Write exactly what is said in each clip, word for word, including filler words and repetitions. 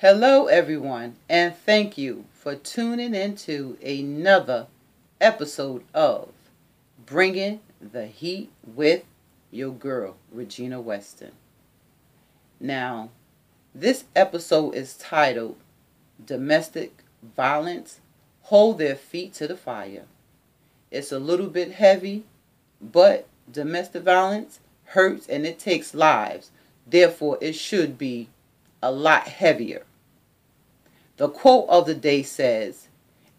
Hello everyone, and thank you for tuning into another episode of Bringing the Heat with Your Girl Regina Weston. Now, this episode is titled Domestic Violence, Hold Their Feet to the Fire. It's a little bit heavy, but domestic violence hurts and it takes lives. Therefore, it should be a lot heavier. The quote of the day says,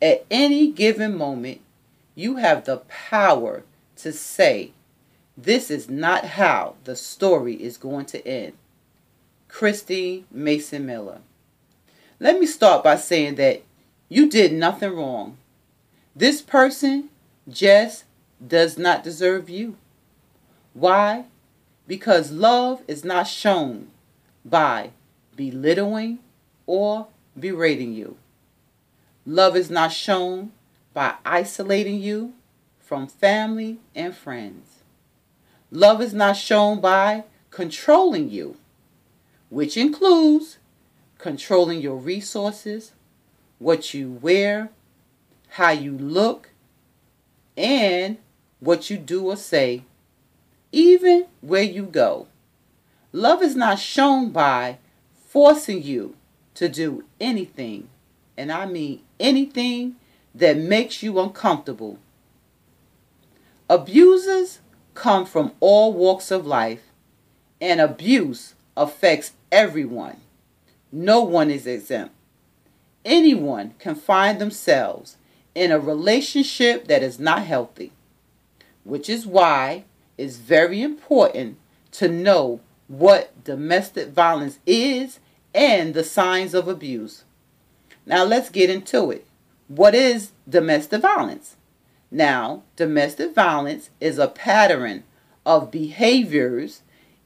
"At any given moment, you have the power to say, 'This is not how the story is going to end.'" Christine Mason Miller. Let me start by saying that you did nothing wrong. This person just does not deserve you. Why? Because love is not shown by belittling or berating you. Love is not shown by isolating you from family and friends. Love is not shown by controlling you, which includes controlling your resources, what you wear, how you look, and what you do or say, even where you go. Love is not shown by forcing you to do anything, and I mean anything that makes you uncomfortable. Abusers come from all walks of life, and abuse affects everyone. No one is exempt. Anyone can find themselves in a relationship that is not healthy, which is why it's very important to know what domestic violence is and the signs of abuse. Now let's get into it. What is domestic violence? Now, domestic violence is a pattern of behaviors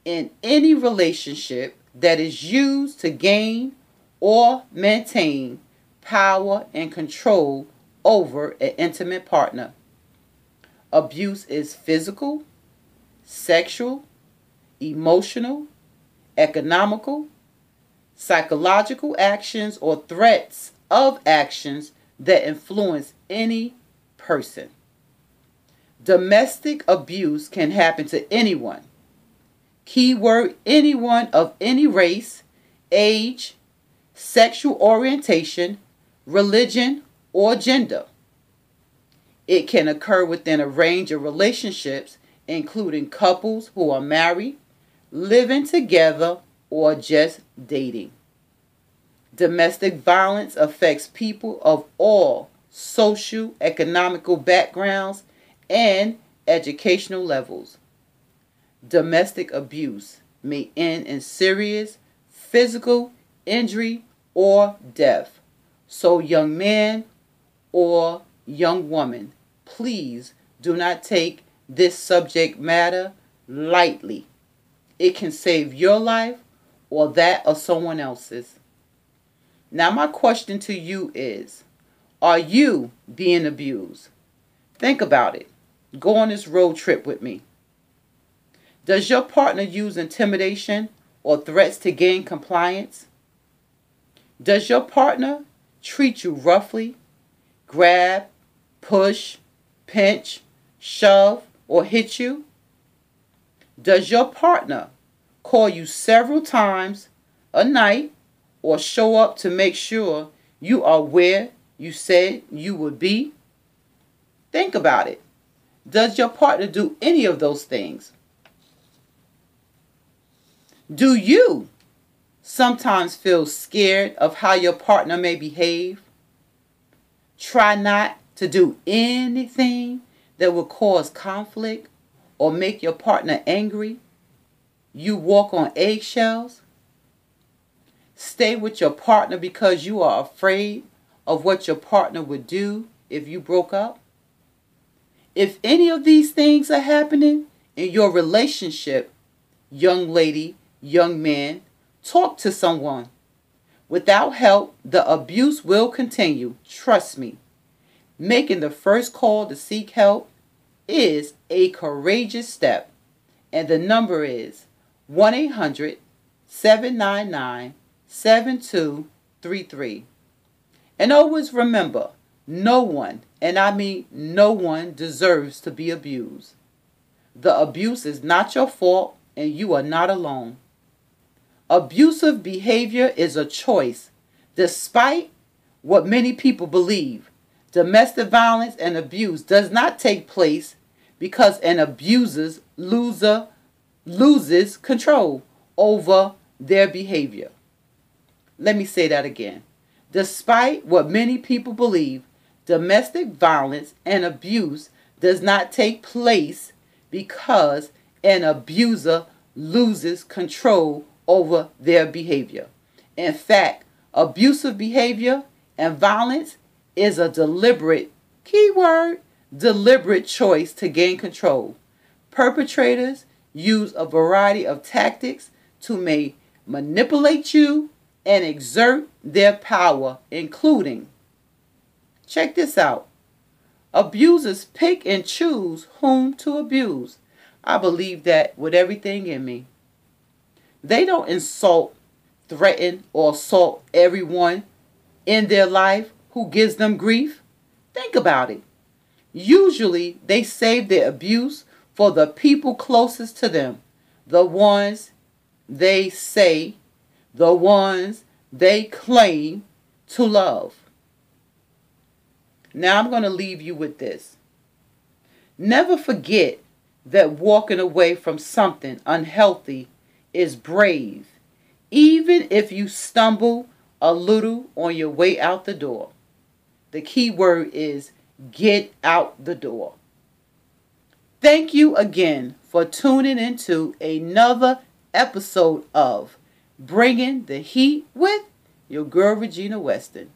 in any relationship that is used to gain or maintain power and control over an intimate partner. Abuse is physical, sexual, emotional, economical, psychological actions or threats of actions that influence any person. Domestic abuse can happen to anyone. Keyword, anyone of any race, age, sexual orientation, religion, or gender. It can occur within a range of relationships, including couples who are married, living together, or just dating. Domestic violence affects people of all socioeconomic backgrounds and educational levels. Domestic abuse may end in serious physical injury or death. So, young man or young woman, please do not take this subject matter lightly. It can save your life or that of someone else's. Now, my question to you is, are you being abused? Think about it. Go on this road trip with me. Does your partner use intimidation or threats to gain compliance? Does your partner treat you roughly, grab, push, pinch, shove, or hit you? Does your partner call you several times a night or show up to make sure you are where you said you would be? Think about it. Does your partner do any of those things? Do you sometimes feel scared of how your partner may behave? Try not to do anything that will cause conflict or make your partner angry. You walk on eggshells. Stay with your partner because you are afraid of what your partner would do if you broke up. If any of these things are happening in your relationship, young lady, young man, talk to someone. Without help, the abuse will continue. Trust me. Making the first call to seek help is a courageous step. And the number is one eight hundred, seven nine nine, seven two three three. And always remember, no one, and I mean no one, deserves to be abused. The abuse is not your fault, and you are not alone. Abusive behavior is a choice, despite what many people believe. Domestic violence and abuse does not take place because an abuser's loser loses control over their behavior. Let me say that again. Despite what many people believe, domestic violence and abuse does not take place because an abuser loses control over their behavior. In fact, abusive behavior and violence is a deliberate, keyword, deliberate choice to gain control. Perpetrators use a variety of tactics to may manipulate you and exert their power, including, check this out, abusers pick and choose whom to abuse. I believe that with everything in me. They don't insult, threaten, or assault everyone in their life who gives them grief. Think about it. Usually, they save their abuse for the people closest to them, the ones they say, the ones they claim to love. Now, I'm going to leave you with this. Never forget that walking away from something unhealthy is brave, even if you stumble a little on your way out the door. The key word is get out the door. Thank you again for tuning into another episode of Bringing the Heat with your girl Regina Weston.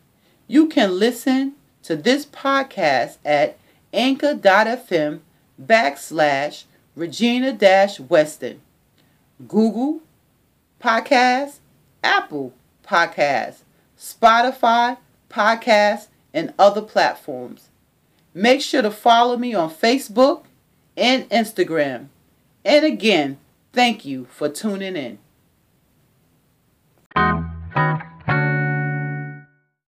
You can listen to this podcast at anchor.fm backslash Regina-Weston. Google Podcasts, Apple Podcasts, Spotify Podcasts, and other platforms. Make sure to follow me on Facebook and Instagram. And again, thank you for tuning in.